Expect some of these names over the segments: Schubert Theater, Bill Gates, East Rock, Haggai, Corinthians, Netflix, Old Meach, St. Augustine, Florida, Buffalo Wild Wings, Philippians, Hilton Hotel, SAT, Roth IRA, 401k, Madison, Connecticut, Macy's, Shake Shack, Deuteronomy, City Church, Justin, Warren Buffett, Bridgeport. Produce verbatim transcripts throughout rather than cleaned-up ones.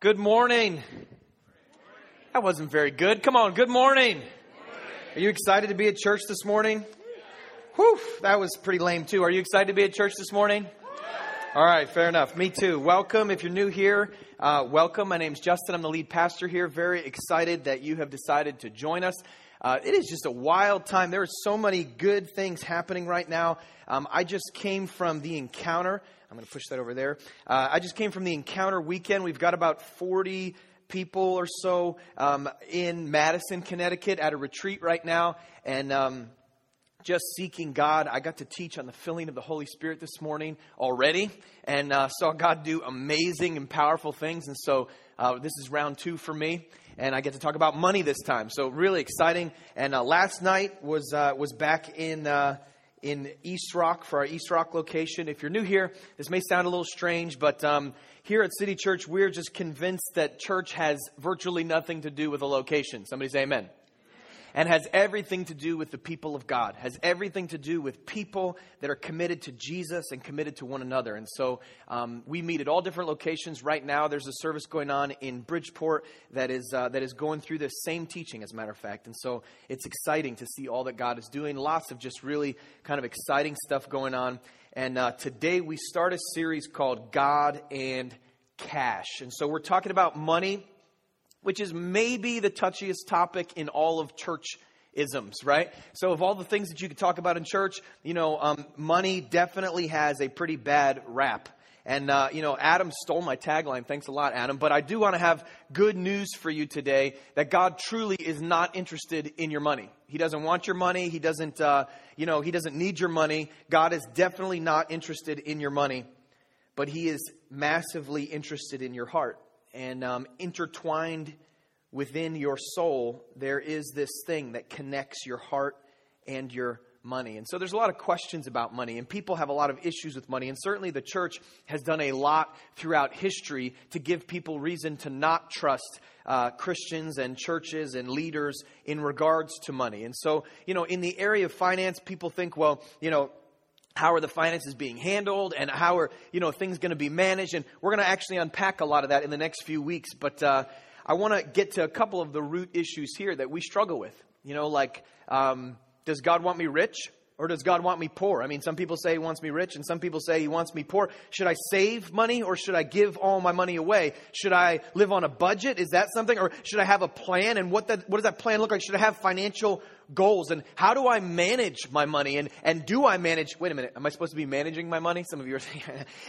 Good morning. That wasn't very good. Come on, good morning. Are you excited to be at church this morning? Whew, that was pretty lame too. Are you excited to be at church this morning? All right, fair enough. Me too. Welcome. If you're new here, uh, welcome. My name's Justin. I'm the lead pastor here. Very excited that you have decided to join us. Uh, it is just a wild time. There are so many good things happening right now. Um, I just came from the Encounter. I'm going to push that over there. Uh, I just came from the Encounter weekend. We've got about forty people or so um, in Madison, Connecticut at a retreat right now. And um, just seeking God. I got to teach on the filling of the Holy Spirit this morning already. And uh, saw God do amazing and powerful things. And so uh, this is round two for me. And I get to talk about money this time. So really exciting. And uh, last night was uh, was back in... Uh, in East Rock for our East Rock location. If you're new here, this may sound a little strange, but um, here at City Church, we're just convinced that church has virtually nothing to do with a location. Somebody say amen. And has everything to do with the people of God, has everything to do with people that are committed to Jesus and committed to one another. And so um, we meet at all different locations right now. There's a service going on in Bridgeport that is uh, that is going through the same teaching, as a matter of fact. And so it's exciting to see all that God is doing. Lots of just really kind of exciting stuff going on. And uh, today we start a series called God and Cash. And so we're talking about money, which is maybe the touchiest topic in all of church-isms, right? So of all the things that you could talk about in church, you know, um, money definitely has a pretty bad rap. And, uh, you know, Adam stole my tagline. Thanks a lot, Adam. But I do want to have good news for you today that God truly is not interested in your money. He doesn't want your money. He doesn't, uh, you know, he doesn't need your money. God is definitely not interested in your money, but he is massively interested in your heart. And um, intertwined within your soul, there is this thing that connects your heart and your money. And so there's a lot of questions about money, and people have a lot of issues with money. And certainly the church has done a lot throughout history to give people reason to not trust uh, Christians and churches and leaders in regards to money. And so, you know, in the area of finance, people think, well, you know, how are the finances being handled, and how are, you know, things going to be managed? And we're going to actually unpack a lot of that in the next few weeks. But uh, I want to get to a couple of the root issues here that we struggle with. You know, like, um, does God want me rich or does God want me poor? I mean, some people say he wants me rich and some people say he wants me poor. Should I save money or should I give all my money away? Should I live on a budget? Is that something? Or should I have a plan? And what that, what does that plan look like? Should I have financial goals, and how do I manage my money? And and do I manage? Wait a minute, am I supposed to be managing my money? Some of you are saying,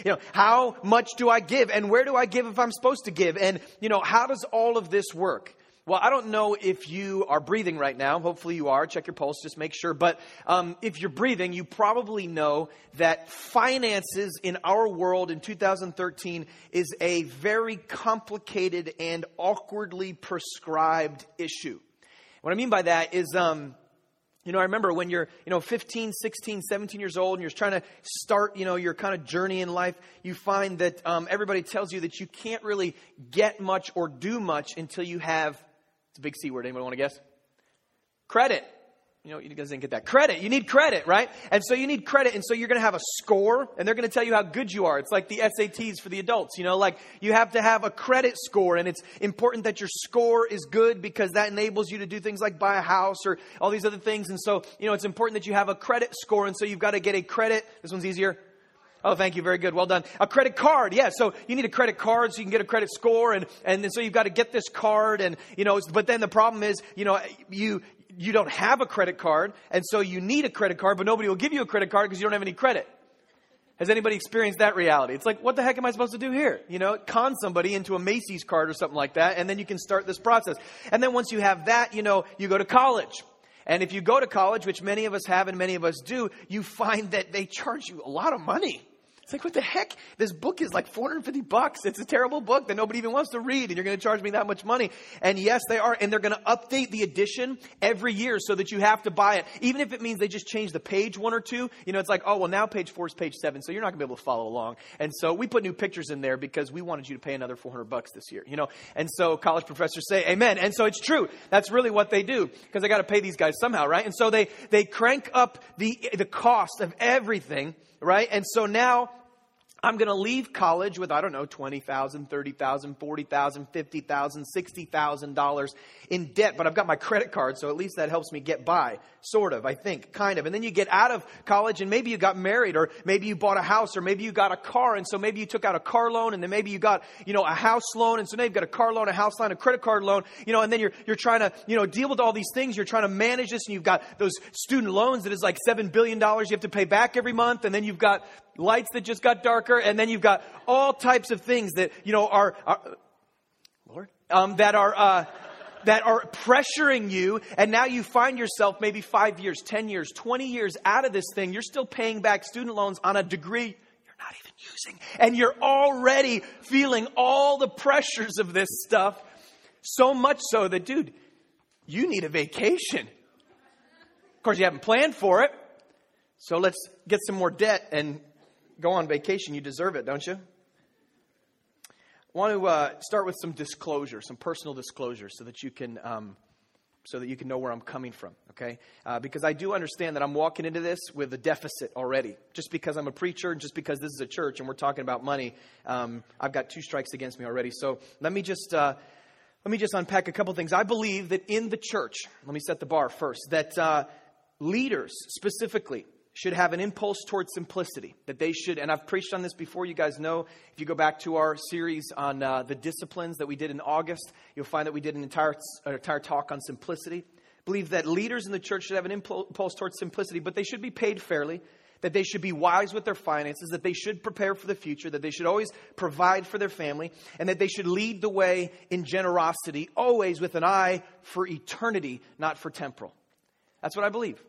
you know, how much do I give, and where do I give if I'm supposed to give? And you know, how does all of this work? Well, I don't know if you are breathing right now. Hopefully you are. Check your pulse, just make sure. But um, if you're breathing, you probably know that finances in our world in two thousand thirteen is a very complicated and awkwardly prescribed issue. What I mean by that is, um, you know, I remember when you're, you know, fifteen, sixteen, seventeen years old and you're trying to start, you know, your kind of journey in life, you find that um, everybody tells you that you can't really get much or do much until you have, it's a big C word, anybody want to guess? Credit. You know, you guys didn't get that. Credit. You need credit, right? And so you need credit. And so you're going to have a score, and they're going to tell you how good you are. It's like the S A Ts for the adults, you know, like you have to have a credit score, and it's important that your score is good because that enables you to do things like buy a house or all these other things. And so, you know, it's important that you have a credit score. And so you've got to get a credit. This one's easier. Oh, thank you. Very good. Well done. A credit card. Yeah. So you need a credit card so you can get a credit score. And, and, and so you've got to get this card, and, you know, but then the problem is, you know, you, you don't have a credit card, and so you need a credit card, but nobody will give you a credit card because you don't have any credit. Has anybody experienced that reality? It's like, what the heck am I supposed to do here? You know, con somebody into a Macy's card or something like that, and then you can start this process. And then once you have that, you know, you go to college. And if you go to college, which many of us have and many of us do, you find that they charge you a lot of money. It's like, what the heck? This book is like four hundred fifty bucks. It's a terrible book that nobody even wants to read, and you're going to charge me that much money. And yes, they are. And they're going to update the edition every year so that you have to buy it. Even if it means they just change the page one or two, you know, it's like, oh, well, now page four is page seven. So you're not going to be able to follow along. And so we put new pictures in there because we wanted you to pay another four hundred bucks this year, you know? And so college professors say, amen. And so it's true. That's really what they do because they got to pay these guys somehow, right? And so they, they crank up the, the cost of everything, right? And so now I'm going to leave college with, I don't know, twenty thousand dollars, thirty thousand dollars, forty thousand dollars, fifty thousand dollars, sixty thousand dollars in debt, but I've got my credit card, so at least that helps me get by, sort of, I think, kind of. And then you get out of college and maybe you got married, or maybe you bought a house, or maybe you got a car, and so maybe you took out a car loan, and then maybe you got, you know, a house loan, and so now you've got a car loan, a house loan, a credit card loan, you know, and then you're you're trying to, you know, deal with all these things, you're trying to manage this, and you've got those student loans that is like seven billion dollars you have to pay back every month, and then you've got lights that just got darker, and then you've got all types of things that, you know, are, are Lord, um, that are uh, that are pressuring you, and now you find yourself maybe five years, ten years, twenty years out of this thing. You're still paying back student loans on a degree you're not even using, and you're already feeling all the pressures of this stuff, so much so that, dude, you need a vacation. Of course, you haven't planned for it, so let's get some more debt and go on vacation. You deserve it, don't you? I want to uh, start with some disclosure, some personal disclosure, so that you can, um, so that you can know where I'm coming from. Okay, uh, because I do understand that I'm walking into this with a deficit already. Just because I'm a preacher, just because this is a church, and we're talking about money, um, I've got two strikes against me already. So let me just uh, let me just unpack a couple things. I believe that in the church, let me set the bar first. That uh, leaders specifically should have an impulse towards simplicity, that they should, and I've preached on this before, you guys know, if you go back to our series on uh, the disciplines that we did in August, you'll find that we did an entire an entire talk on simplicity. Believe that leaders in the church should have an impulse towards simplicity, but they should be paid fairly, that they should be wise with their finances, that they should prepare for the future, that they should always provide for their family, and that they should lead the way in generosity, always with an eye for eternity, not for temporal. That's what I believe.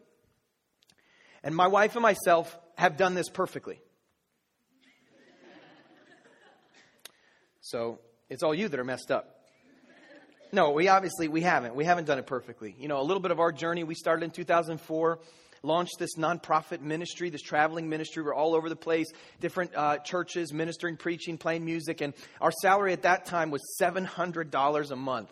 And my wife and myself have done this perfectly. So it's all you that are messed up. No, we obviously, we haven't. We haven't done it perfectly. You know, a little bit of our journey, we started in two thousand four, launched this nonprofit ministry, this traveling ministry. We're all over the place, different uh, churches, ministering, preaching, playing music. And our salary at that time was seven hundred dollars a month.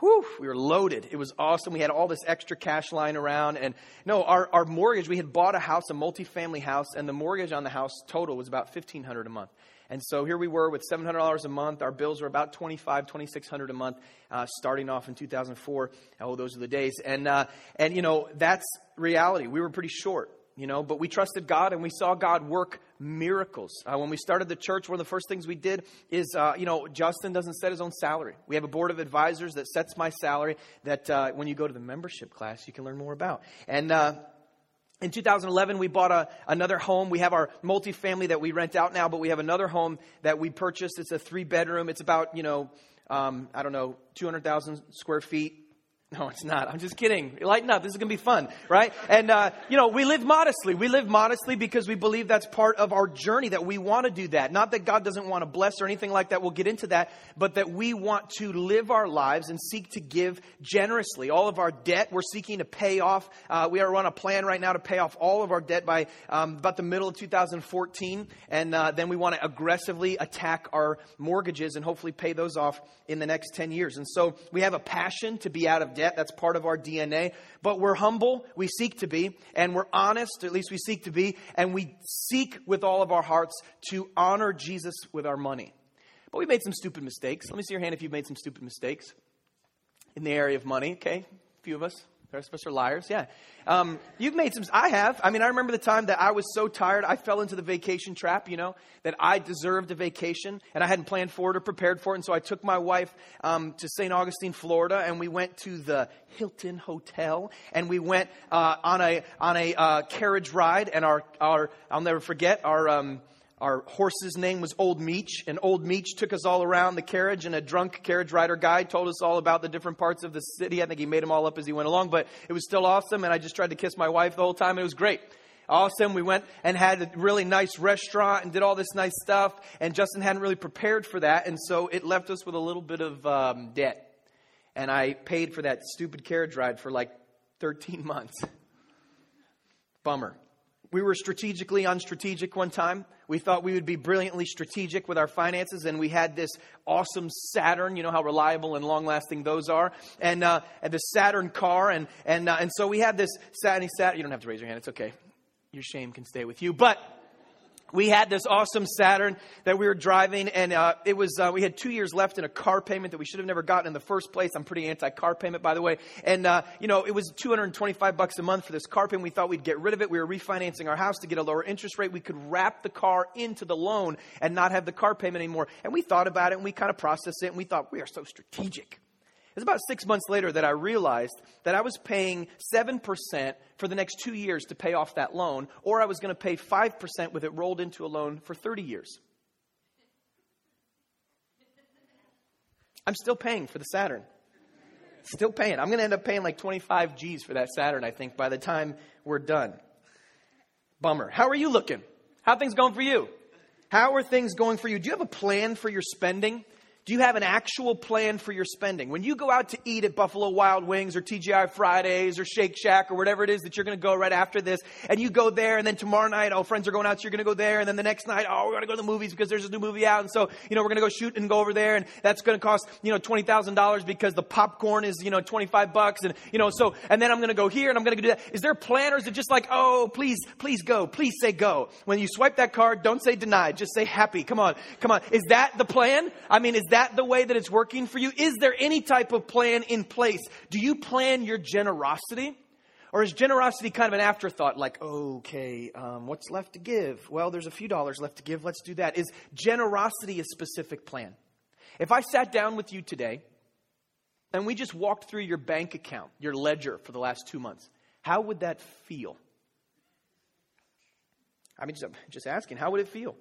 Whew, we were loaded. It was awesome. We had all this extra cash lying around. And no, our, our mortgage, we had bought a house, a multifamily house, and the mortgage on the house total was about fifteen hundred dollars a month. And so here we were with seven hundred dollars a month. Our bills were about twenty-five hundred dollars, twenty-six hundred dollars a month, uh, starting off in two thousand four. Oh, those are the days. And, uh, and, you know, that's reality. We were pretty short, you know, but we trusted God and we saw God work miracles. Uh, when we started the church, one of the first things we did is, uh, you know, Justin doesn't set his own salary. We have a board of advisors that sets my salary that uh, when you go to the membership class, you can learn more about. And uh, in two thousand eleven, we bought a, another home. We have our multifamily that we rent out now, but we have another home that we purchased. It's a three bedroom. It's about, you know, um, I don't know, two hundred thousand square feet. No, it's not. I'm just kidding. Lighten up. This is going to be fun, right? And, uh, you know, we live modestly. We live modestly because we believe that's part of our journey, that we want to do that. Not that God doesn't want to bless or anything like that. We'll get into that. But that we want to live our lives and seek to give generously. All of our debt, we're seeking to pay off. Uh, we are on a plan right now to pay off all of our debt by um, about the middle of two thousand fourteen. And uh, then we want to aggressively attack our mortgages and hopefully pay those off in the next ten years. And so we have a passion to be out of debt. That's part of our D N A. But we're humble, we seek to be, and we're honest, at least we seek to be, and we seek with all of our hearts to honor Jesus with our money. But we made some stupid mistakes. Let me see your hand if you've made some stupid mistakes in the area of money, okay? A few of us. The rest of us are liars, yeah. Um, you've made some, I have. I mean, I remember the time that I was so tired, I fell into the vacation trap, you know, that I deserved a vacation, and I hadn't planned for it or prepared for it, and so I took my wife um, to Saint Augustine, Florida, and we went to the Hilton Hotel, and we went uh, on a on a uh, carriage ride, and our, our I'll never forget, our... Um, Our horse's name was Old Meach, and Old Meach took us all around the carriage, and a drunk carriage rider guy told us all about the different parts of the city. I think he made them all up as he went along, but it was still awesome, and I just tried to kiss my wife the whole time, and it was great. Awesome. We went and had a really nice restaurant and did all this nice stuff, and Justin hadn't really prepared for that, and so it left us with a little bit of um, debt, and I paid for that stupid carriage ride for like thirteen months. Bummer. We were strategically unstrategic one time. We thought we would be brilliantly strategic with our finances, and we had this awesome Saturn. You know how reliable and long-lasting those are, and uh, and the Saturn car, and and uh, and so we had this Saturn. Saturn. You don't have to raise your hand; it's okay. Your shame can stay with you. But we had this awesome Saturn that we were driving, and uh, it was uh, we had two years left in a car payment that we should have never gotten in the first place. I'm pretty anti-car payment, by the way. And, uh, you know, it was two hundred twenty-five bucks a month for this car payment. We thought we'd get rid of it. We were refinancing our house to get a lower interest rate. We could wrap the car into the loan and not have the car payment anymore. And we thought about it, and we kind of processed it, and we thought, we are so strategic. It was about six months later that I realized that I was paying seven percent for the next two years to pay off that loan, or I was going to pay five percent with it rolled into a loan for thirty years. I'm still paying for the Saturn. Still paying. I'm going to end up paying like twenty-five G's for that Saturn, I think, by the time we're done. Bummer. How are you looking? How are things going for you? How are things going for you? Do you have a plan for your spending? Do you have an actual plan for your spending? When you go out to eat at Buffalo Wild Wings or T G I Fridays or Shake Shack or whatever it is that you're going to go right after this, and you go there, and then tomorrow night, oh, friends are going out, so you're going to go there, and then the next night, oh, we're going to go to the movies because there's a new movie out, and so, you know, we're going to go shoot and go over there, and that's going to cost, you know, twenty thousand dollars because the popcorn is, you know, twenty-five bucks, and, you know, so, and then I'm going to go here, and I'm going to do that. Is there a plan, or is it just like, oh, please, please go, please say go. When you swipe that card, don't say denied, just say happy. Come on, come on. Is that the plan? I mean, is that the way that it's working for you? Is there any type of plan in place? Do you plan your generosity? Or is generosity kind of an afterthought? Like, okay, um, what's left to give? Well, there's a few dollars left to give. Let's do that. Is generosity a specific plan? If I sat down with you today and we just walked through your bank account, your ledger for the last two months, how would that feel? I mean, just, just asking, how would it feel?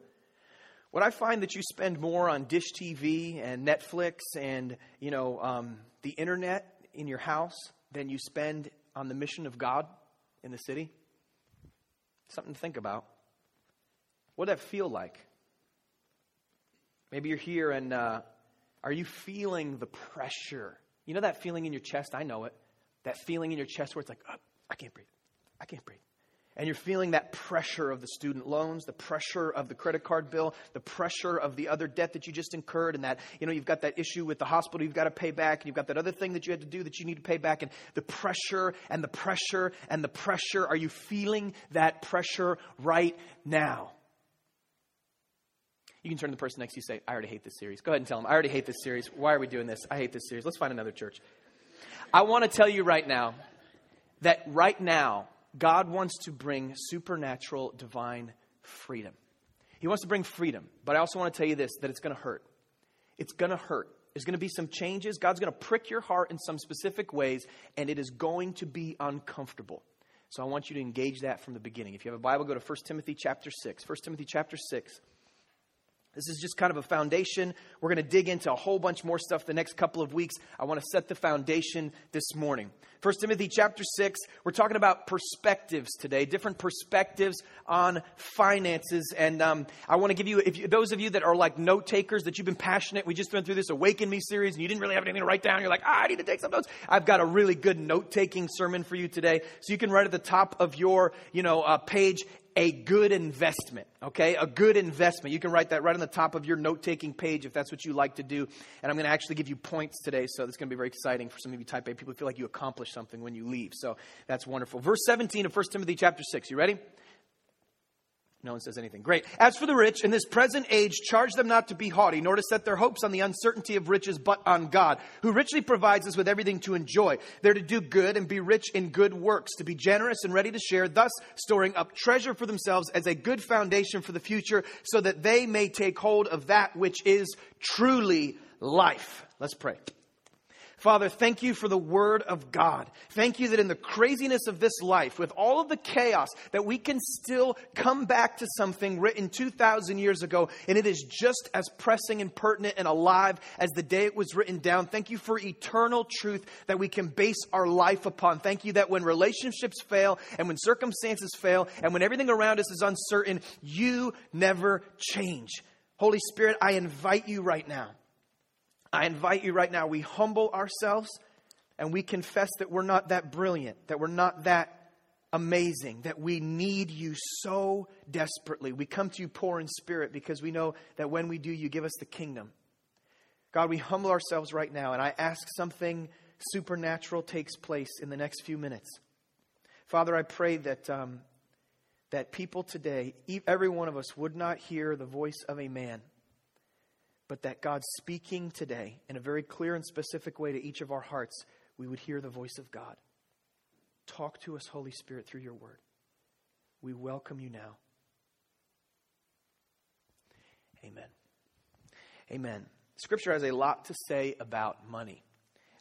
Would I find that you spend more on Dish T V and Netflix and, you know, um, the internet in your house than you spend on the mission of God in the city? Something to think about. What would that feel like? Maybe you're here and uh, are you feeling the pressure? You know that feeling in your chest? I know it. That feeling in your chest where it's like, oh, I can't breathe. I can't breathe. And you're feeling that pressure of the student loans, the pressure of the credit card bill, the pressure of the other debt that you just incurred, and that, you know, you've got that issue with the hospital you've got to pay back, and you've got that other thing that you had to do that you need to pay back, and the pressure and the pressure and the pressure. Are you feeling that pressure right now? You can turn to the person next to you and say, I already hate this series. Go ahead and tell them, I already hate this series. Why are we doing this? I hate this series. Let's find another church. I want to tell you right now that right now, God wants to bring supernatural, divine freedom. He wants to bring freedom. But I also want to tell you this, that it's going to hurt. It's going to hurt. There's going to be some changes. God's going to prick your heart in some specific ways, and it is going to be uncomfortable. So I want you to engage that from the beginning. If you have a Bible, go to First Timothy chapter six. First Timothy chapter six. This is just kind of a foundation. We're going to dig into a whole bunch more stuff the next couple of weeks. I want to set the foundation this morning. First Timothy chapter six, we're talking about perspectives today, different perspectives on finances. And um, I want to give you, if you, those of you that are like note takers, that you've been passionate, we just went through this Awaken Me series and you didn't really have anything to write down. You're like, ah, I need to take some notes. I've got a really good note taking sermon for you today. So you can write at the top of your, you know, uh, page, a good investment, okay? A good investment. You can write that right on the top of your note-taking page if that's what you like to do. And I'm going to actually give you points today, so it's going to be very exciting for some of you type A people who feel like you accomplished something when you leave. So that's wonderful. Verse seventeen of First Timothy chapter six. You ready? No one says anything. Great. As for the rich, in this present age, charge them not to be haughty, nor to set their hopes on the uncertainty of riches, but on God, who richly provides us with everything to enjoy. They're to do good and be rich in good works, to be generous and ready to share, thus storing up treasure for themselves as a good foundation for the future, so that they may take hold of that which is truly life. Let's pray. Father, thank you for the word of God. Thank you that in the craziness of this life, with all of the chaos, that we can still come back to something written two thousand years ago, and it is just as pressing and pertinent and alive as the day it was written down. Thank you for eternal truth that we can base our life upon. Thank you that when relationships fail and when circumstances fail and when everything around us is uncertain, you never change. Holy Spirit, I invite you right now. I invite you right now, we humble ourselves and we confess that we're not that brilliant, that we're not that amazing, that we need you so desperately. We come to you poor in spirit because we know that when we do, you give us the kingdom. God, we humble ourselves right now, and I ask something supernatural takes place in the next few minutes. Father, I pray that um, that people today, every one of us, would not hear the voice of a man, but that God's speaking today in a very clear and specific way to each of our hearts, we would hear the voice of God. Talk to us, Holy Spirit, through your word. We welcome you now. Amen. Amen. Scripture has a lot to say about money.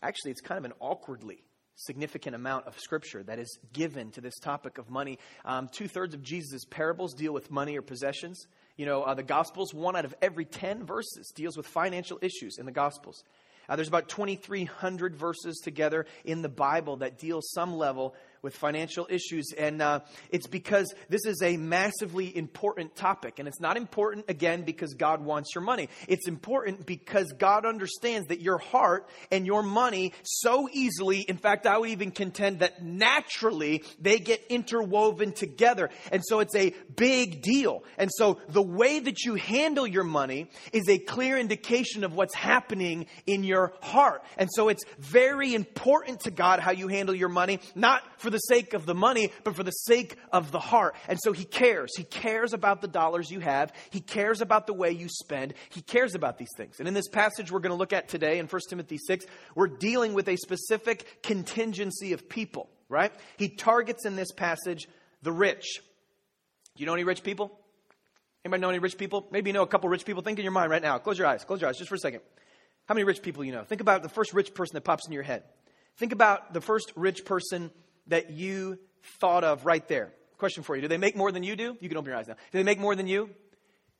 Actually, it's kind of an awkwardly significant amount of Scripture that is given to this topic of money. Um, two-thirds of Jesus' parables deal with money or possessions. You know, uh, the Gospels, one out of every ten verses deals with financial issues in the Gospels. Uh, there's about twenty-three hundred verses together in the Bible that deal some level with financial issues. And uh, it's because this is a massively important topic. And it's not important, again, because God wants your money. It's important because God understands that your heart and your money so easily, in fact, I would even contend that naturally, they get interwoven together. And so it's a big deal. And so the way that you handle your money is a clear indication of what's happening in your heart. And so it's very important to God how you handle your money, not for for the sake of the money, but for the sake of the heart. And so he cares. He cares about the dollars you have. He cares about the way you spend. He cares about these things. And in this passage we're going to look at today in First Timothy six, we're dealing with a specific contingency of people, right? He targets in this passage the rich. Do you know any rich people? Anybody know any rich people? Maybe you know a couple rich people. Think in your mind right now. Close your eyes. Close your eyes just for a second. How many rich people you know? Think about the first rich person that pops in your head. Think about the first rich person that you thought of right there. Question for you. Do they make more than you do? You can open your eyes now. Do they make more than you?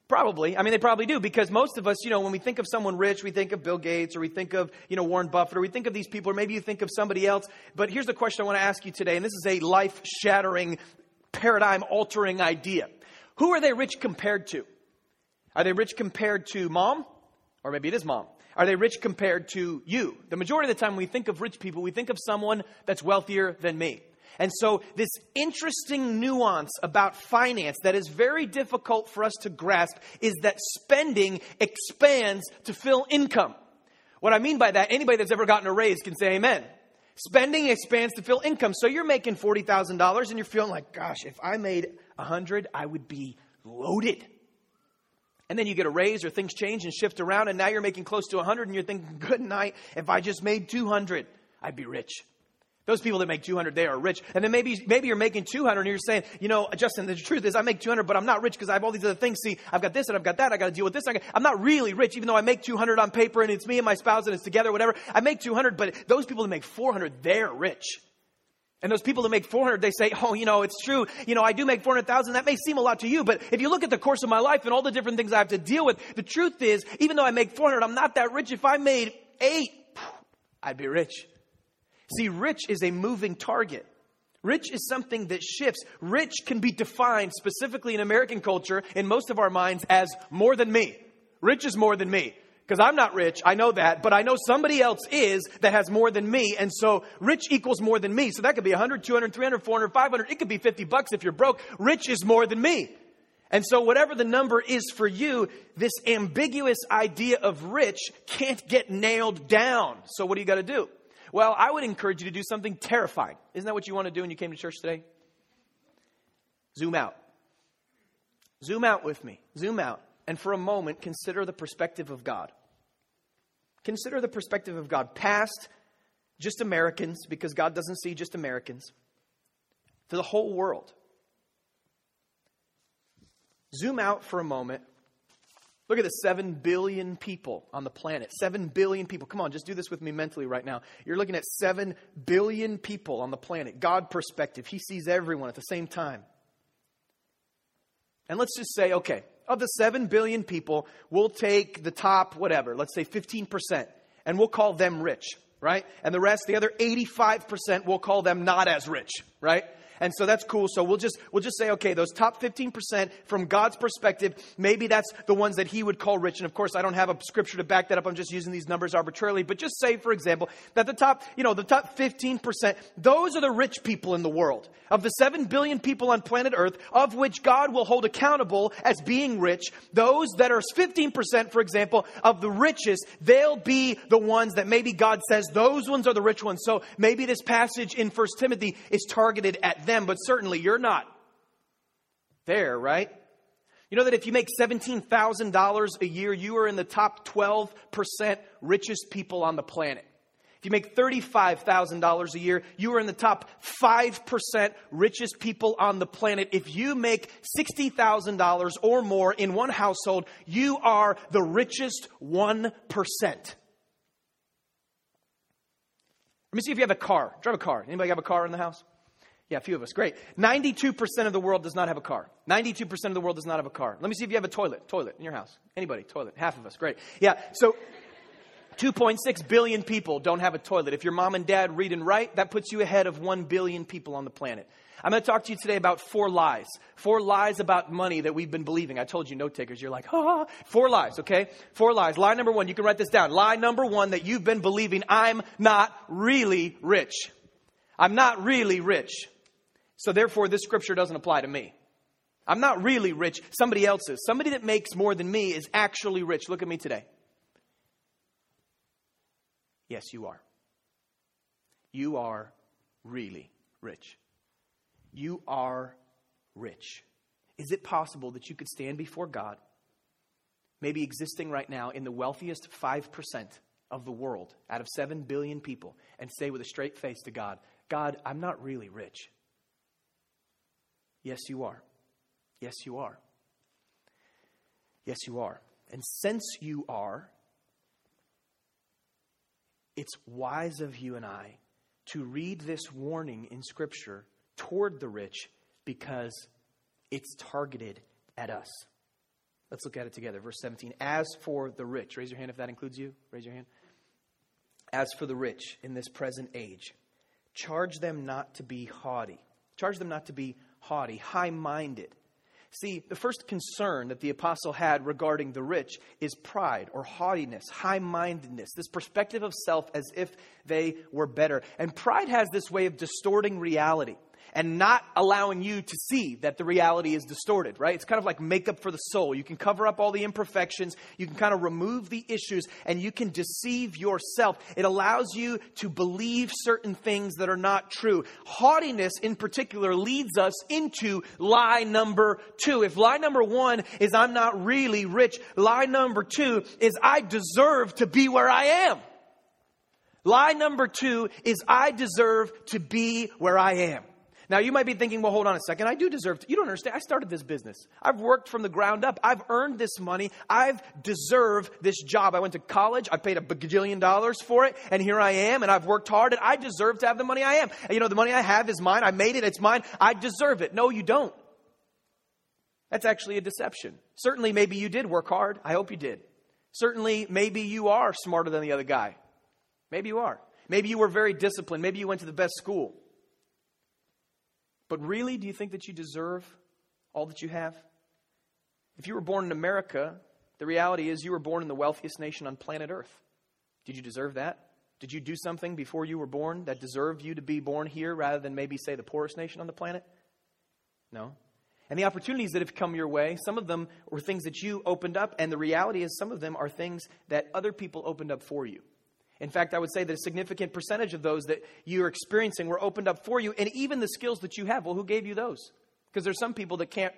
Probably. I mean, they probably do, because most of us, you know, when we think of someone rich, we think of Bill Gates, or we think of, you know, Warren Buffett, or we think of these people, or maybe you think of somebody else. But here's the question I want to ask you today, and this is a life-shattering, paradigm-altering idea. Who are they rich compared to? Are they rich compared to mom? Or maybe it is mom. Are they rich compared to you? The majority of the time we think of rich people, we think of someone that's wealthier than me. And so this interesting nuance about finance that is very difficult for us to grasp is that spending expands to fill income. What I mean by that, anybody that's ever gotten a raise can say amen. Spending expands to fill income. So you're making forty thousand dollars and you're feeling like, gosh, if I made one hundred, I would be loaded. And then you get a raise or things change and shift around, and now you're making close to one hundred, and you're thinking, good night, if I just made two hundred, I'd be rich. Those people that make two hundred, they are rich. And then maybe maybe you're making two hundred, and you're saying, you know, Justin, the truth is I make two hundred, but I'm not rich because I have all these other things. See, I've got this, and I've got that. I got to deal with this. I got, I'm not really rich, even though I make two hundred on paper, and it's me and my spouse, and it's together, whatever. I make two hundred, but those people that make four hundred, they're rich. And those people that make four hundred, they say, oh, you know, it's true. You know, I do make four hundred thousand. That may seem a lot to you, but if you look at the course of my life and all the different things I have to deal with, the truth is, even though I make four hundred, I'm not that rich. If I made eight, I'd be rich. See, rich is a moving target. Rich is something that shifts. Rich can be defined specifically in American culture, in most of our minds, as more than me. Rich is more than me. Because I'm not rich, I know that, but I know somebody else is that has more than me, and so rich equals more than me. So that could be one hundred, two hundred, three hundred, four hundred, five hundred. It could be fifty bucks if you're broke. Rich is more than me. And so whatever the number is for you, this ambiguous idea of rich can't get nailed down. So what do you got to do? Well, I would encourage you to do something terrifying. Isn't that what you want to do when you came to church today? Zoom out. Zoom out with me. Zoom out. And for a moment, consider the perspective of God. Consider the perspective of God past just Americans, because God doesn't see just Americans, to the whole world. Zoom out for a moment. Look at the seven billion people on the planet. seven billion people. Come on, just do this with me mentally right now. You're looking at seven billion people on the planet. God perspective. He sees everyone at the same time. And let's just say, okay, of the seven billion people, we'll take the top, whatever, let's say fifteen percent, and we'll call them rich, right? And the rest, the other eighty-five percent, we'll call them not as rich, right? And so that's cool. So we'll just we'll just say, okay, those top fifteen percent from God's perspective, maybe that's the ones that he would call rich. And of course, I don't have a scripture to back that up. I'm just using these numbers arbitrarily. But just say, for example, that the top, you know, the top fifteen percent, those are the rich people in the world. Of the seven billion people on planet Earth, of which God will hold accountable as being rich, those that are fifteen percent, for example, of the richest, they'll be the ones that maybe God says those ones are the rich ones. So maybe this passage in First Timothy is targeted at them. Them, but certainly you're not. there, right? You know that if you make seventeen thousand dollars a year, you are in the top twelve percent richest people on the planet. If you make thirty-five thousand dollars a year, you are in the top five percent richest people on the planet. If you make sixty thousand dollars or more in one household, you are the richest one percent. Let me see if you have a car. Drive a car. Anybody have a car in the house? Yeah, a few of us. Great. ninety-two percent of the world does not have a car. ninety-two percent of the world does not have a car. Let me see if you have a toilet. Toilet in your house. Anybody? Toilet. Half of us. Great. Yeah. So two point six billion people don't have a toilet. If your mom and dad read and write, that puts you ahead of one billion people on the planet. I'm going to talk to you today about four lies. Four lies about money that we've been believing. I told you, note takers, you're like, ah, four lies, okay? Four lies. Lie number one, you can write this down. Lie number one that you've been believing, I'm not really rich. I'm not really rich. So therefore, this scripture doesn't apply to me. I'm not really rich. Somebody else is. Somebody that makes more than me is actually rich. Look at me today. Yes, you are. You are really rich. You are rich. Is it possible that you could stand before God, maybe existing right now in the wealthiest five percent of the world out of seven billion people, and say with a straight face to God, God, I'm not really rich? Yes, you are. Yes, you are. Yes, you are. And since you are, it's wise of you and I to read this warning in Scripture toward the rich because it's targeted at us. Let's look at it together. Verse seventeen, as for the rich, raise your hand if that includes you. Raise your hand. As for the rich in this present age, charge them not to be haughty. Charge them not to be haughty, high-minded. See, the first concern that the apostle had regarding the rich is pride or haughtiness, high-mindedness, this perspective of self as if they were better. And pride has this way of distorting reality and not allowing you to see that the reality is distorted, right? It's kind of like makeup for the soul. You can cover up all the imperfections. You can kind of remove the issues, and you can deceive yourself. It allows you to believe certain things that are not true. Haughtiness, in particular, leads us into lie number two. If lie number one is I'm not really rich, lie number two is I deserve to be where I am. Lie number two is I deserve to be where I am. Now, you might be thinking, well, hold on a second. I do deserve to. You don't understand. I started this business. I've worked from the ground up. I've earned this money. I've deserved this job. I went to college. I paid a bajillion dollars for it. And here I am. And I've worked hard. And I deserve to have the money I am. And, you know, the money I have is mine. I made it. It's mine. I deserve it. No, you don't. That's actually a deception. Certainly, maybe you did work hard. I hope you did. Certainly, maybe you are smarter than the other guy. Maybe you are. Maybe you were very disciplined. Maybe you went to the best school. But really, do you think that you deserve all that you have? If you were born in America, the reality is you were born in the wealthiest nation on planet Earth. Did you deserve that? Did you do something before you were born that deserved you to be born here rather than maybe, say, the poorest nation on the planet? No. And the opportunities that have come your way, some of them were things that you opened up, and the reality is some of them are things that other people opened up for you. In fact, I would say that a significant percentage of those that you're experiencing were opened up for you. And even the skills that you have, well, who gave you those? Because there's some people that can't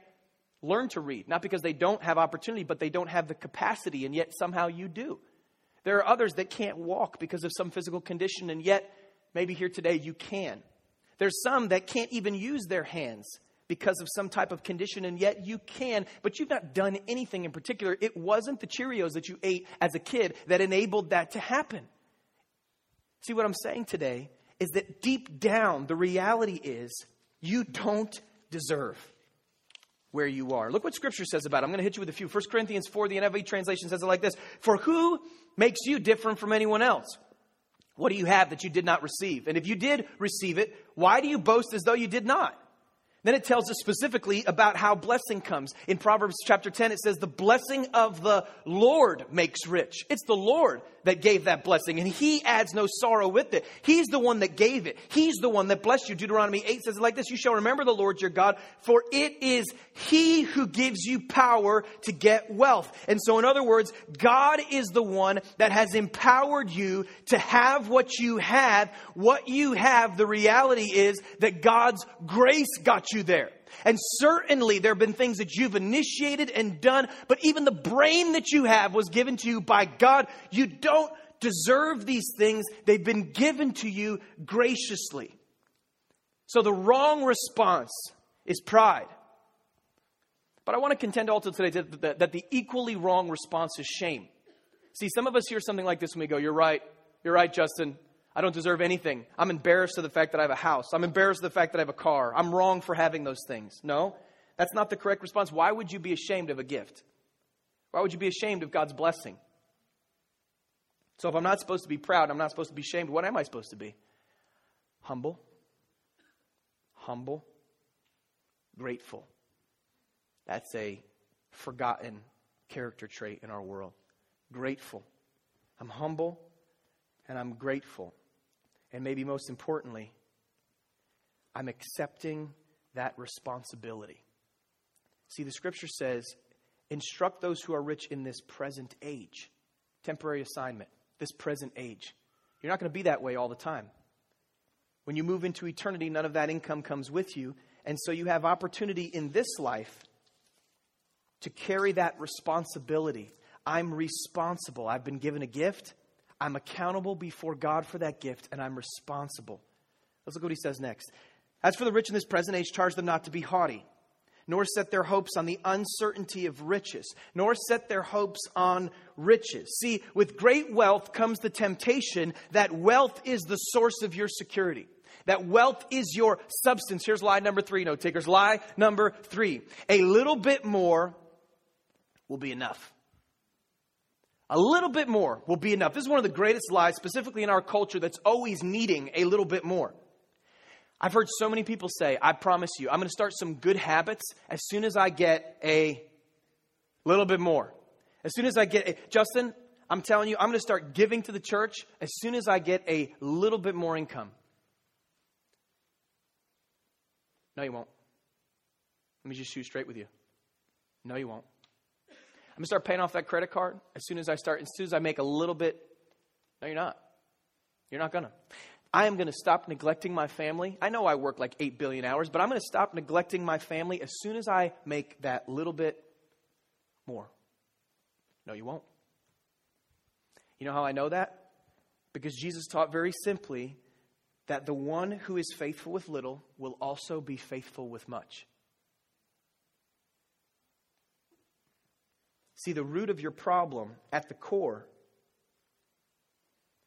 learn to read, not because they don't have opportunity, but they don't have the capacity, and yet somehow you do. There are others that can't walk because of some physical condition, and yet maybe here today you can. There's some that can't even use their hands because of some type of condition, and yet you can, but you've not done anything in particular. It wasn't the Cheerios that you ate as a kid that enabled that to happen. See, what I'm saying today is that deep down, the reality is you don't deserve where you are. Look what Scripture says about it. I'm going to hit you with a few. First Corinthians four, the N I V translation says it like this. For who makes you different from anyone else? What do you have that you did not receive? And if you did receive it, why do you boast as though you did not? Then it tells us specifically about how blessing comes. In Proverbs chapter ten, it says, the blessing of the Lord makes rich. It's the Lord that gave that blessing, and He adds no sorrow with it. He's the one that gave it. He's the one that blessed you. Deuteronomy eight says it like this, you shall remember the Lord your God, for it is He who gives you power to get wealth. And so in other words, God is the one that has empowered you to have what you have. What you have, the reality is that God's grace got you there. And certainly there have been things that you've initiated and done, but even the brain that you have was given to you by God. You don't deserve these things. They've been given to you graciously. So the wrong response is pride. But I want to contend also today that the equally wrong response is shame. See, some of us hear something like this when we go, you're right, you're right, Justin. I don't deserve anything. I'm embarrassed of the fact that I have a house. I'm embarrassed of the fact that I have a car. I'm wrong for having those things. No, that's not the correct response. Why would you be ashamed of a gift? Why would you be ashamed of God's blessing? So if I'm not supposed to be proud, I'm not supposed to be ashamed, what am I supposed to be? Humble. Humble. Grateful. That's a forgotten character trait in our world. Grateful. I'm humble and I'm grateful. And maybe most importantly, I'm accepting that responsibility. See, the scripture says, instruct those who are rich in this present age. Temporary assignment, this present age. You're not going to be that way all the time. When you move into eternity, none of that income comes with you. And so you have opportunity in this life to carry that responsibility. I'm responsible. I've been given a gift. I'm accountable before God for that gift, and I'm responsible. Let's look at what he says next. As for the rich in this present age, charge them not to be haughty, nor set their hopes on the uncertainty of riches, nor set their hopes on riches. See, with great wealth comes the temptation that wealth is the source of your security. That wealth is your substance. Here's lie number three. Note takers, lie number three. A little bit more will be enough. A little bit more will be enough. This is one of the greatest lies, specifically in our culture, that's always needing a little bit more. I've heard so many people say, I promise you, I'm going to start some good habits as soon as I get a little bit more. As soon as I get, a, Justin, I'm telling you, I'm going to start giving to the church as soon as I get a little bit more income. No, you won't. Let me just shoot straight with you. No, you won't. I'm going to start paying off that credit card as soon as I start, as soon as I make a little bit. No, you're not. You're not going to. I am going to stop neglecting my family. I know I work like eight billion hours, but I'm going to stop neglecting my family as soon as I make that little bit more. No, you won't. You know how I know that? Because Jesus taught very simply that the one who is faithful with little will also be faithful with much. See, the root of your problem at the core,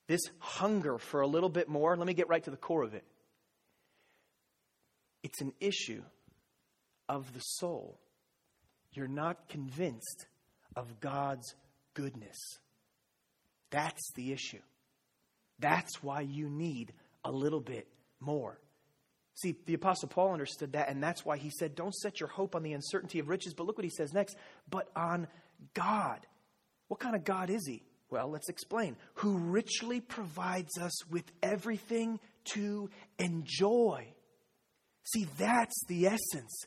this hunger for a little bit more, let me get right to the core of it. It's an issue of the soul. You're not convinced of God's goodness. That's the issue. That's why you need a little bit more. See, the Apostle Paul understood that, and that's why he said, don't set your hope on the uncertainty of riches, but look what he says next, but on God. What kind of God is he? Well, let's explain. Who richly provides us with everything to enjoy. See, that's the essence.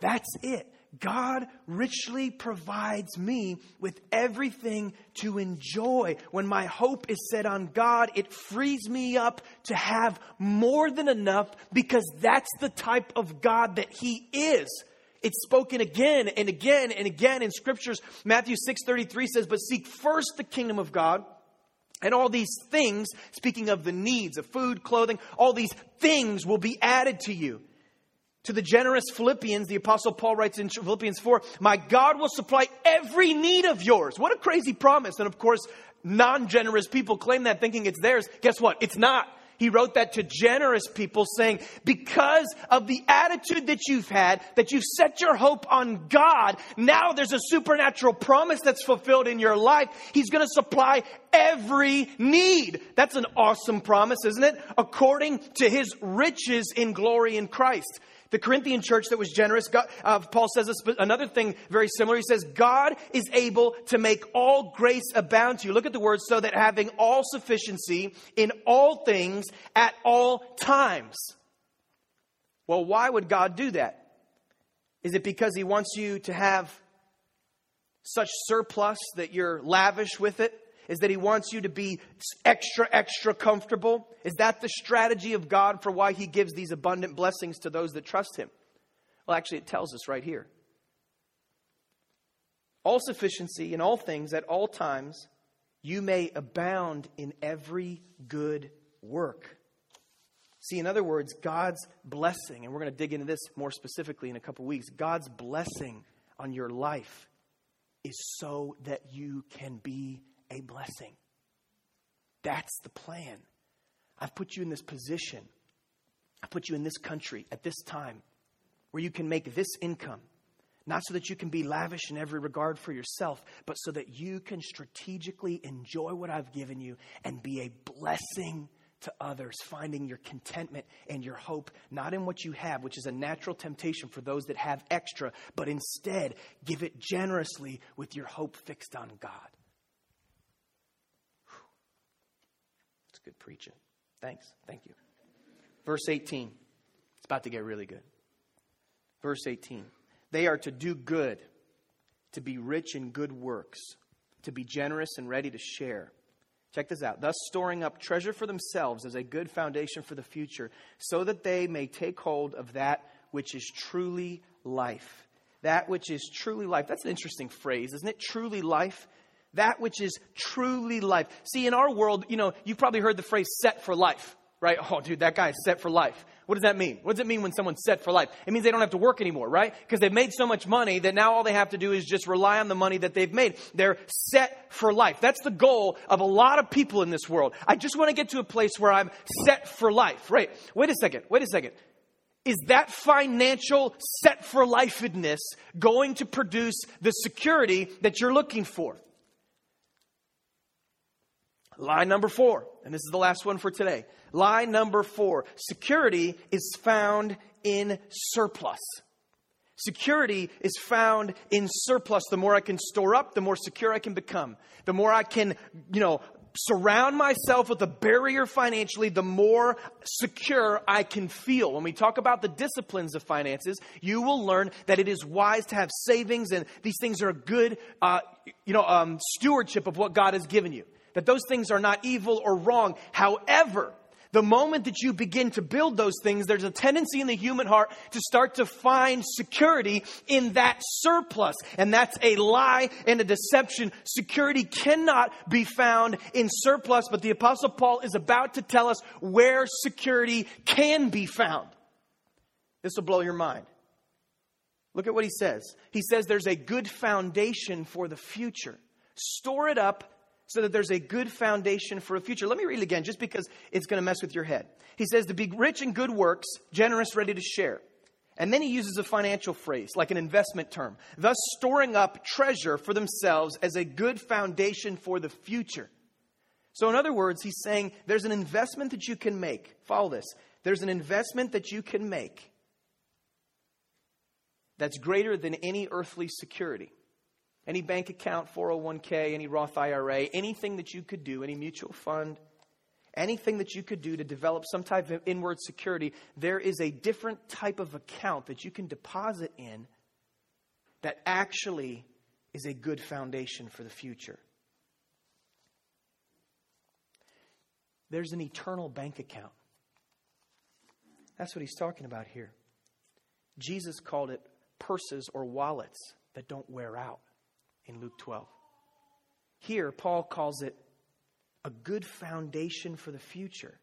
That's it. God richly provides me with everything to enjoy. When my hope is set on God, it frees me up to have more than enough because that's the type of God that He is. It's spoken again and again and again in scriptures. Matthew six thirty-three says, but seek first the kingdom of God. And all these things, speaking of the needs of food, clothing, all these things will be added to you. To the generous Philippians, the Apostle Paul writes in Philippians four, my God will supply every need of yours. What a crazy promise. And of course, non-generous people claim that thinking it's theirs. Guess what? It's not. He wrote that to generous people saying, because of the attitude that you've had, that you've set your hope on God, now there's a supernatural promise that's fulfilled in your life. He's going to supply every need. That's an awesome promise, isn't it? According to His riches in glory in Christ. The Corinthian church that was generous, God, uh, Paul says this, but another thing very similar. He says, God is able to make all grace abound to you. Look at the word, so that having all sufficiency in all things at all times. Well, why would God do that? Is it because He wants you to have such surplus that you're lavish with it? Is that He wants you to be extra, extra comfortable? Is that the strategy of God for why He gives these abundant blessings to those that trust Him? Well, actually, it tells us right here. All sufficiency in all things at all times, you may abound in every good work. See, in other words, God's blessing, and we're going to dig into this more specifically in a couple weeks, God's blessing on your life is so that you can be a blessing. That's the plan. I've put you in this position. I put you in this country at this time where you can make this income. Not so that you can be lavish in every regard for yourself, but so that you can strategically enjoy what I've given you and be a blessing to others, finding your contentment and your hope, not in what you have, which is a natural temptation for those that have extra, but instead give it generously with your hope fixed on God. Whew. That's good preaching. Thanks. Thank you. Verse eighteen. It's about to get really good. Verse eighteen. They are to do good, to be rich in good works, to be generous and ready to share. Check this out. Thus storing up treasure for themselves as a good foundation for the future, so that they may take hold of that which is truly life. That which is truly life. That's an interesting phrase, isn't it? Truly life. That which is truly life. See, in our world, you know, you've probably heard the phrase set for life, right? Oh, dude, that guy is set for life. What does that mean? What does it mean when someone's set for life? It means they don't have to work anymore, right? Because they've made so much money that now all they have to do is just rely on the money that they've made. They're set for life. That's the goal of a lot of people in this world. I just want to get to a place where I'm set for life, right? Wait a second. Wait a second. Is that financial set for lifedness going to produce the security that you're looking for? Lie number four, and this is the last one for today. Lie number four, security is found in surplus. Security is found in surplus. The more I can store up, the more secure I can become. The more I can, you know, surround myself with a barrier financially, the more secure I can feel. When we talk about the disciplines of finances, you will learn that it is wise to have savings, and these things are a good, uh, you know, um, stewardship of what God has given you. That those things are not evil or wrong. However, the moment that you begin to build those things, there's a tendency in the human heart to start to find security in that surplus. And that's a lie and a deception. Security cannot be found in surplus, but the Apostle Paul is about to tell us where security can be found. This will blow your mind. Look at what he says. He says there's a good foundation for the future. Store it up, so that there's a good foundation for a future. Let me read it again, just because it's going to mess with your head. He says to be rich in good works, generous, ready to share. And then he uses a financial phrase, like an investment term. Thus storing up treasure for themselves as a good foundation for the future. So in other words, he's saying there's an investment that you can make. Follow this. There's an investment that you can make that's greater than any earthly security. Any bank account, four oh one k, any Roth I R A, anything that you could do, any mutual fund, anything that you could do to develop some type of inward security, there is a different type of account that you can deposit in that actually is a good foundation for the future. There's an eternal bank account. That's what he's talking about here. Jesus called it purses or wallets that don't wear out. In Luke twelve. Here, Paul calls it a good foundation for the future.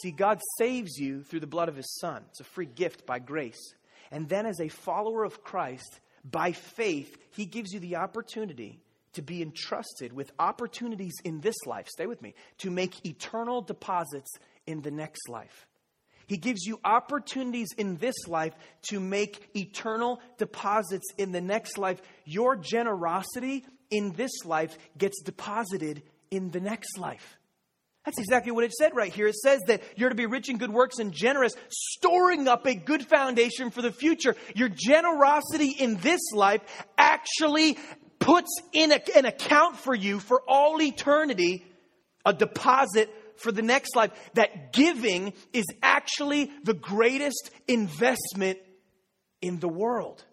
See, God saves you through the blood of his Son. It's a free gift by grace. And then as a follower of Christ, by faith, he gives you the opportunity to be entrusted with opportunities in this life. Stay with me. To make eternal deposits in the next life. He gives you opportunities in this life to make eternal deposits in the next life. Your generosity in this life gets deposited in the next life. That's exactly what it said right here. It says that you're to be rich in good works and generous, storing up a good foundation for the future. Your generosity in this life actually puts in a, an account for you for all eternity, a deposit for the next life, that giving is actually the greatest investment in the world.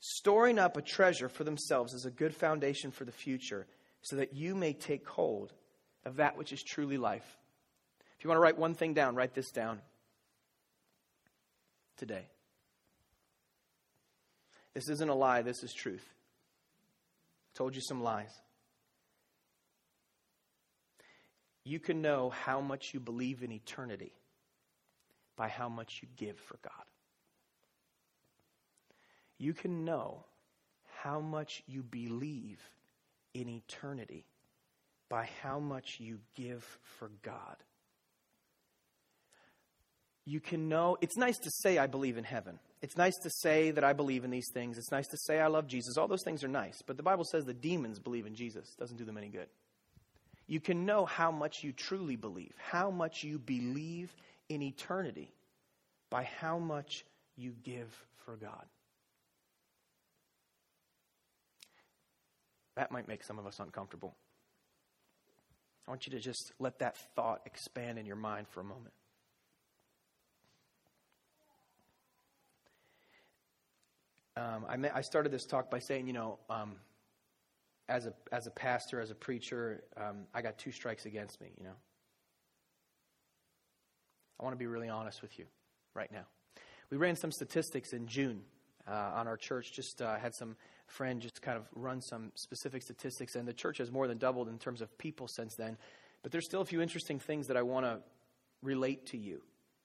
Storing up a treasure for themselves is a good foundation for the future, so that you may take hold of that which is truly life. If you want to write one thing down, write this down. today. This isn't a lie. This is truth. I told you some lies. You can know how much you believe in eternity by how much you give for God. You can know how much you believe in eternity by how much you give for God. You can know, it's nice to say I believe in heaven. It's nice to say that I believe in these things. It's nice to say I love Jesus. All those things are nice. But the Bible says the demons believe in Jesus. It doesn't do them any good. You can know how much you truly believe, how much you believe in eternity by how much you give for God. That might make some of us uncomfortable. I want you to just let that thought expand in your mind for a moment. Um, I, met, I started this talk by saying, you know, um, as a as a pastor, as a preacher, um, I got two strikes against me, you know. I want to be really honest with you right now. We ran some statistics in June uh, on our church, just uh, had some friend just kind of run some specific statistics, and the church has more than doubled in terms of people since then. But there's still a few interesting things that I want to relate to you.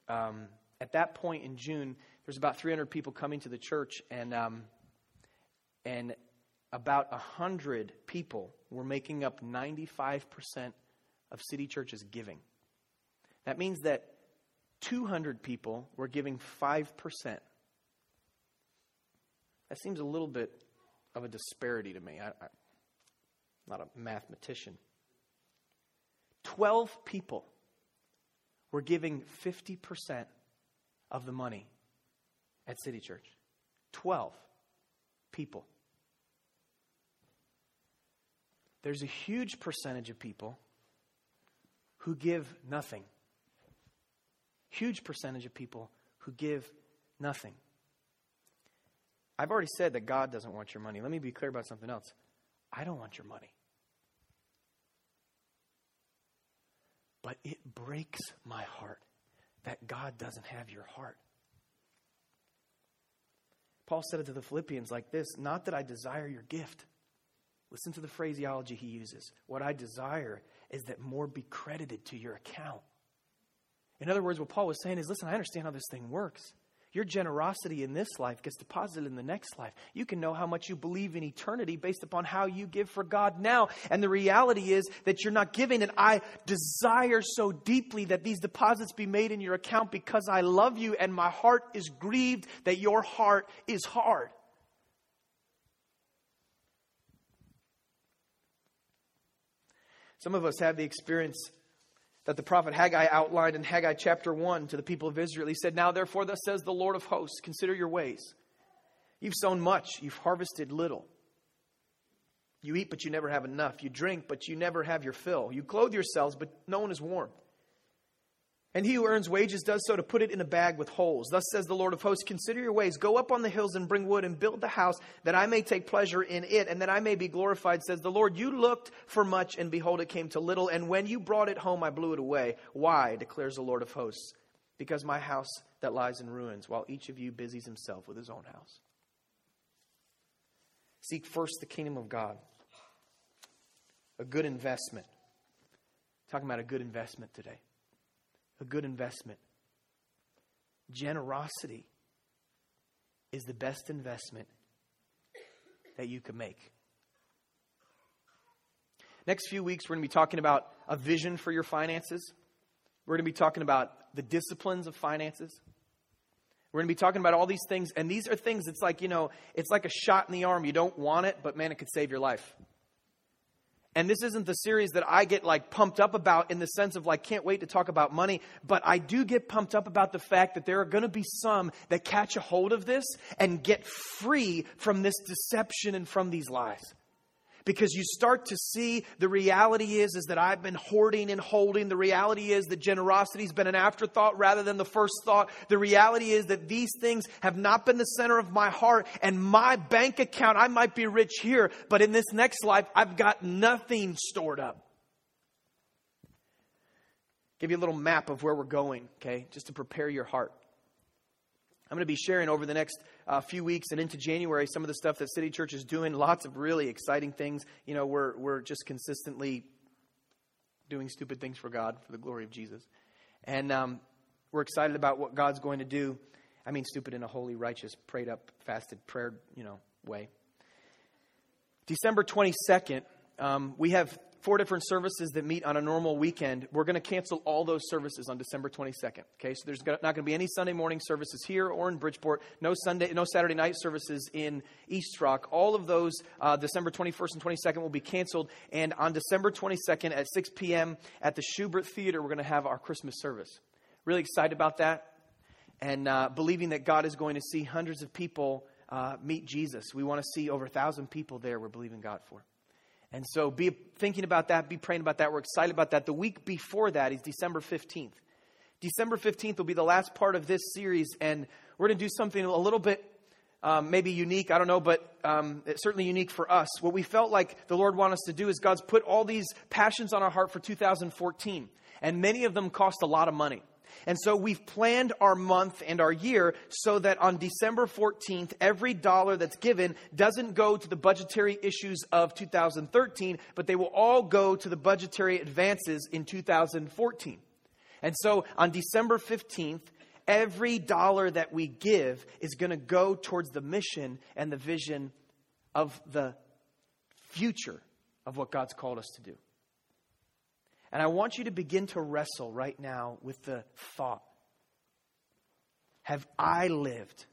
Um, at that point in June, there's about three hundred people coming to the church, and um, and about one hundred people were making up ninety-five percent of City Church's giving. That means that two hundred people were giving five percent. That seems a little bit of a disparity to me. I, I'm not a mathematician. twelve people were giving fifty percent of the money at City Church. twelve people. There's a huge percentage of people who give nothing. Huge percentage of people who give nothing. I've already said that God doesn't want your money. Let me be clear about something else. I don't want your money. But it breaks my heart that God doesn't have your heart. Paul said it to the Philippians like this, not that I desire your gift. Listen to the phraseology he uses. What I desire is that more be credited to your account. In other words, what Paul was saying is, listen, I understand how this thing works. Your generosity in this life gets deposited in the next life. You can know how much you believe in eternity based upon how you give for God now. And the reality is that you're not giving. And I desire so deeply that these deposits be made in your account because I love you. And my heart is grieved that your heart is hard. Some of us have the experience that the prophet Haggai outlined in Haggai chapter one to the people of Israel. He said, now therefore thus says the Lord of hosts, consider your ways. You've sown much, you've harvested little. You eat, but you never have enough. You drink, but you never have your fill. You clothe yourselves, but no one is warm. And he who earns wages does so to put it in a bag with holes. Thus says the Lord of hosts, consider your ways. Go up on the hills and bring wood and build the house that I may take pleasure in it and that I may be glorified, says the Lord. You looked for much and behold, it came to little. And when you brought it home, I blew it away. Why, declares the Lord of hosts, because my house that lies in ruins, while each of you busies himself with his own house. Seek first the kingdom of God. A good investment. Talking about a good investment today. A good investment. Generosity is the best investment that you can make. Next few weeks, we're going to be talking about a vision for your finances. We're going to be talking about the disciplines of finances. We're going to be talking about all these things. And these are things, it's like, you know, it's like a shot in the arm. You don't want it, but man, it could save your life. And this isn't the series that I get like pumped up about in the sense of like, can't wait to talk about money. But I do get pumped up about the fact that there are going to be some that catch a hold of this and get free from this deception and from these lies. Because you start to see the reality is, is that I've been hoarding and holding. The reality is that generosity has been an afterthought rather than the first thought. The reality is that these things have not been the center of my heart and my bank account. I might be rich here, but in this next life, I've got nothing stored up. Give you a little map of where we're going, okay? Just to prepare your heart. I'm going to be sharing over the next uh, few weeks and into January some of the stuff that City Church is doing. Lots of really exciting things. You know, we're we're just consistently doing stupid things for God, for the glory of Jesus. And um, we're excited about what God's going to do. I mean, stupid in a holy, righteous, prayed up, fasted, prayer, you know, way. December twenty-second, um, we have four different services that meet on a normal weekend. We're going to cancel all those services on December twenty-second. Okay, so there's not going to be any Sunday morning services here or in Bridgeport. No Sunday, no Saturday night services in East Rock. All of those, uh, December twenty-first and twenty-second, will be canceled. And on December twenty-second at six p.m. at the Schubert Theater, we're going to have our Christmas service. Really excited about that. And uh, believing that God is going to see hundreds of people uh, meet Jesus. We want to see over a thousand people there we're believing God for. And so be thinking about that, be praying about that. We're excited about that. The week before that is December fifteenth. December fifteenth will be the last part of this series. And we're going to do something a little bit um, maybe unique. I don't know, but um, it's certainly unique for us. What we felt like the Lord wanted us to do is God's put all these passions on our heart for two thousand fourteen. And many of them cost a lot of money. And so we've planned our month and our year so that on December fourteenth, every dollar that's given doesn't go to the budgetary issues of two thousand thirteen, but they will all go to the budgetary advances in two thousand fourteen. And so on December fifteenth, every dollar that we give is going to go towards the mission and the vision of the future of what God's called us to do. And I want you to begin to wrestle right now with the thought. Have I lived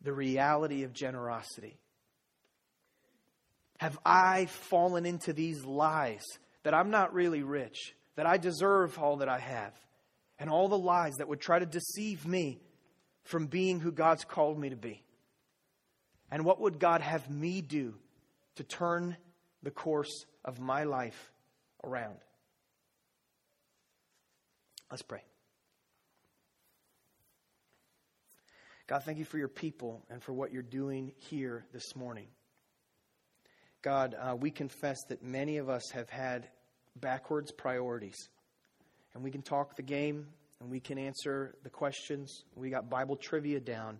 the reality of generosity? Have I fallen into these lies that I'm not really rich, that I deserve all that I have, and all the lies that would try to deceive me from being who God's called me to be? And what would God have me do to turn the course of my life around? Let's pray. God, thank you for your people and for what you're doing here this morning. God, uh, we confess that many of us have had backwards priorities. And we can talk the game and we can answer the questions. We got Bible trivia down.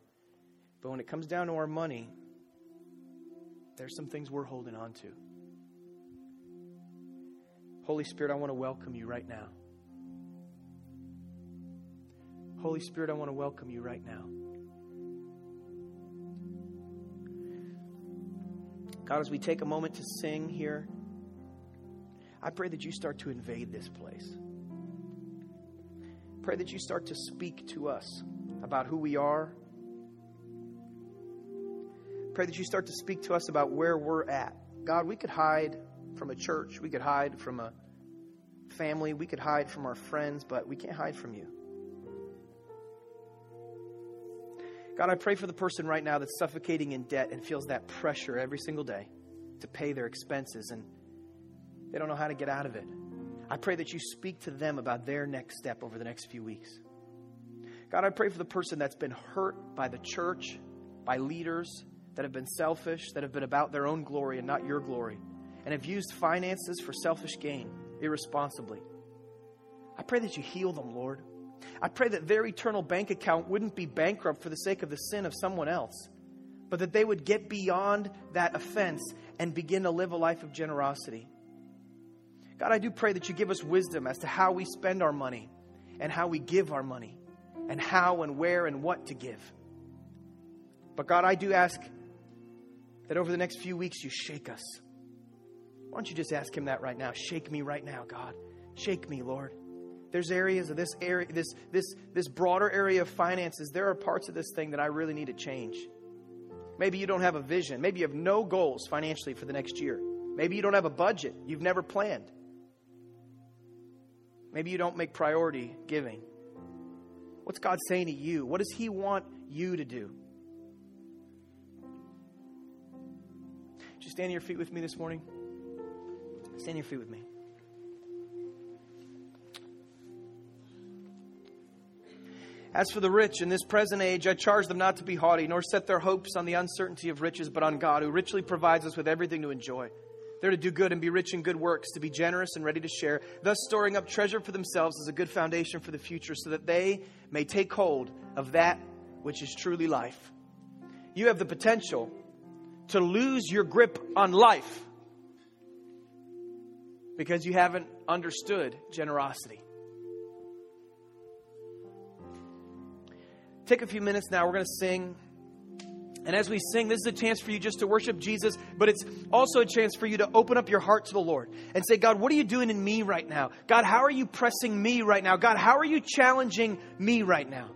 But when it comes down to our money, there's some things we're holding on to. Holy Spirit, I want to welcome you right now. Holy Spirit, I want to welcome you right now. God, as we take a moment to sing here, I pray that you start to invade this place. Pray that you start to speak to us about who we are. Pray that you start to speak to us about where we're at. God, we could hide from a church, we could hide from a family, we could hide from our friends, but we can't hide from you. God, I pray for the person right now that's suffocating in debt and feels that pressure every single day to pay their expenses and they don't know how to get out of it. I pray that you speak to them about their next step over the next few weeks. God, I pray for the person that's been hurt by the church, by leaders that have been selfish, that have been about their own glory and not your glory, and have used finances for selfish gain irresponsibly. I pray that you heal them, Lord. I pray that their eternal bank account wouldn't be bankrupt for the sake of the sin of someone else, but that they would get beyond that offense and begin to live a life of generosity. God, I do pray that you give us wisdom as to how we spend our money and how we give our money and how and where and what to give. But God, I do ask that over the next few weeks you shake us. Why don't you just ask him that right now? Shake me right now, God. Shake me, Lord. There's areas of this area, this this this broader area of finances. There are parts of this thing that I really need to change. Maybe you don't have a vision. Maybe you have no goals financially for the next year. Maybe you don't have a budget. You've never planned. Maybe you don't make priority giving. What's God saying to you? What does he want you to do? Would you stand to your feet with me this morning? Stand your feet with me. As for the rich in this present age, I charge them not to be haughty, nor set their hopes on the uncertainty of riches, but on God, who richly provides us with everything to enjoy. They're to do good and be rich in good works, to be generous and ready to share, thus storing up treasure for themselves as a good foundation for the future, so that they may take hold of that which is truly life. You have the potential to lose your grip on life because you haven't understood generosity. Take a few minutes now. We're going to sing. And as we sing, this is a chance for you just to worship Jesus, but it's also a chance for you to open up your heart to the Lord and say, God, what are you doing in me right now? God, how are you pressing me right now? God, how are you challenging me right now?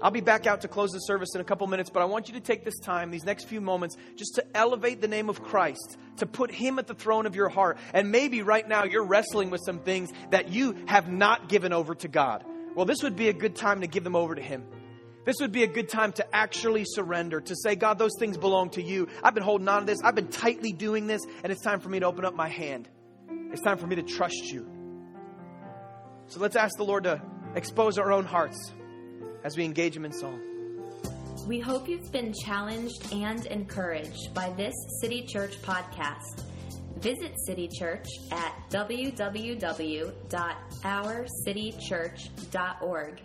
I'll be back out to close the service in a couple minutes, but I want you to take this time, these next few moments, just to elevate the name of Christ, to put Him at the throne of your heart. And maybe right now you're wrestling with some things that you have not given over to God. Well, this would be a good time to give them over to Him. This would be a good time to actually surrender, to say, God, those things belong to you. I've been holding on to this. I've been tightly doing this, and it's time for me to open up my hand. It's time for me to trust you. So let's ask the Lord to expose our own hearts as we engage Him in song. We hope you've been challenged and encouraged by this City Church podcast. Visit City Church at w w w dot our city church dot org.